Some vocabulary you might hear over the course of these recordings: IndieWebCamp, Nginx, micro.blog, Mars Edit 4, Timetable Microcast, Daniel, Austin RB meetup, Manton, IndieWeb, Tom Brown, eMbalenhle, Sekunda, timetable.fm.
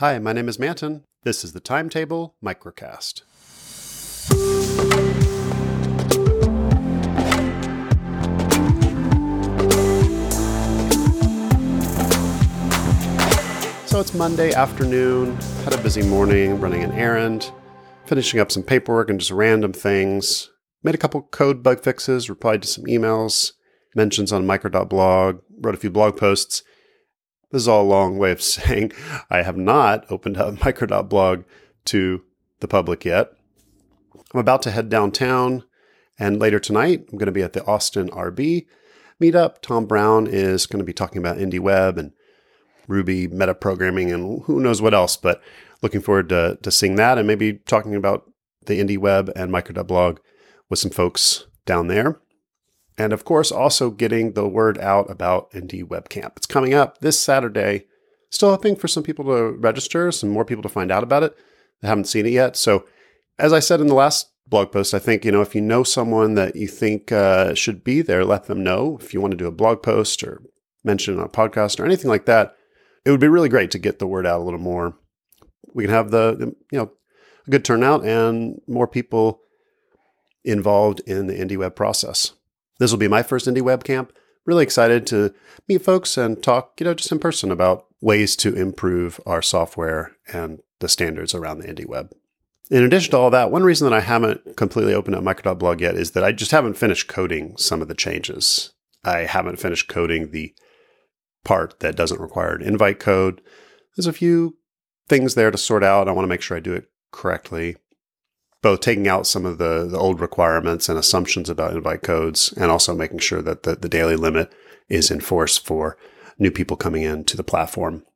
Hi, my name is Manton. This is the Timetable Microcast. So it's Monday afternoon, had a busy morning, running an errand, finishing up some paperwork and just random things. Made a couple code bug fixes, replied to some emails, mentions on micro.blog, wrote a few blog posts. This is all a long way of saying I have not opened up micro.blog to the public yet. I'm about to head downtown, and later tonight, I'm going to be at the Austin RB meetup. Tom Brown is going to be talking about IndieWeb and Ruby metaprogramming and who knows what else, but looking forward to seeing that and maybe talking about the IndieWeb and micro.blog with some folks down there. And of course, also getting the word out about IndieWebCamp. It's coming up this Saturday. Still hoping for some people to register, some more people to find out about it that haven't seen it yet. So as I said in the last blog post, I think, if you know someone that you think should be there, let them know. If you want to do a blog post or mention it on a podcast or anything like that, it would be really great to get the word out a little more. We can have a good turnout and more people involved in the IndieWeb process. This will be my first IndieWeb camp. Really excited to meet folks and talk, just in person about ways to improve our software and the standards around the IndieWeb. In addition to all that, one reason that I haven't completely opened up micro.blog yet is that I just haven't finished coding some of the changes. I haven't finished coding the part that doesn't require an invite code. There's a few things there to sort out. I want to make sure I do it correctly. Both taking out some of the old requirements and assumptions about invite codes, and also making sure that the daily limit is in force for new people coming in to the platform.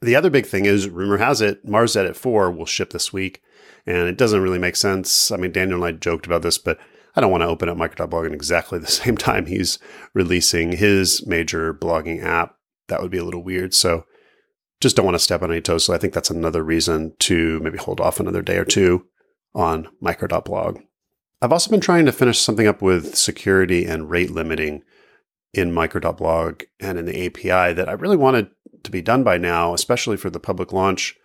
The other big thing is, rumor has it, Mars Edit 4 will ship this week, and it doesn't really make sense. I mean, Daniel and I joked about this, but I don't want to open up micro.blog at exactly the same time he's releasing his major blogging app. That would be a little weird, so just don't want to step on any toes. So I think that's another reason to maybe hold off another day or two on micro.blog. I've also been trying to finish something up with security and rate limiting in micro.blog and in the API that I really wanted to be done by now, especially for the public launch.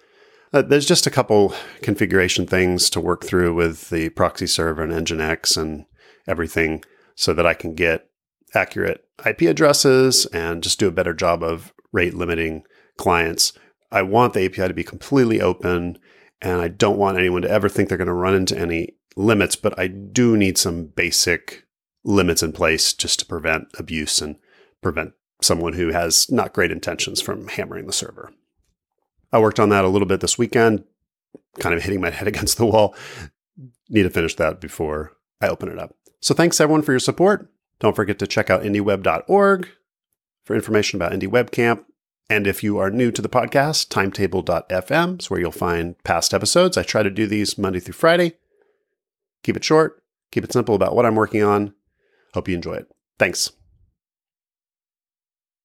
There's just a couple configuration things to work through with the proxy server and Nginx and everything so that I can get accurate IP addresses and just do a better job of rate limiting clients. I want the API to be completely open, and I don't want anyone to ever think they're going to run into any limits, but I do need some basic limits in place just to prevent abuse and prevent someone who has not great intentions from hammering the server. I worked on that a little bit this weekend, kind of hitting my head against the wall. Need to finish that before I open it up. So thanks everyone for your support. Don't forget to check out indieweb.org for information about IndieWebCamp. And if you are new to the podcast, timetable.fm is where you'll find past episodes. I try to do these Monday through Friday. Keep it short, keep it simple about what I'm working on. Hope you enjoy it. Thanks.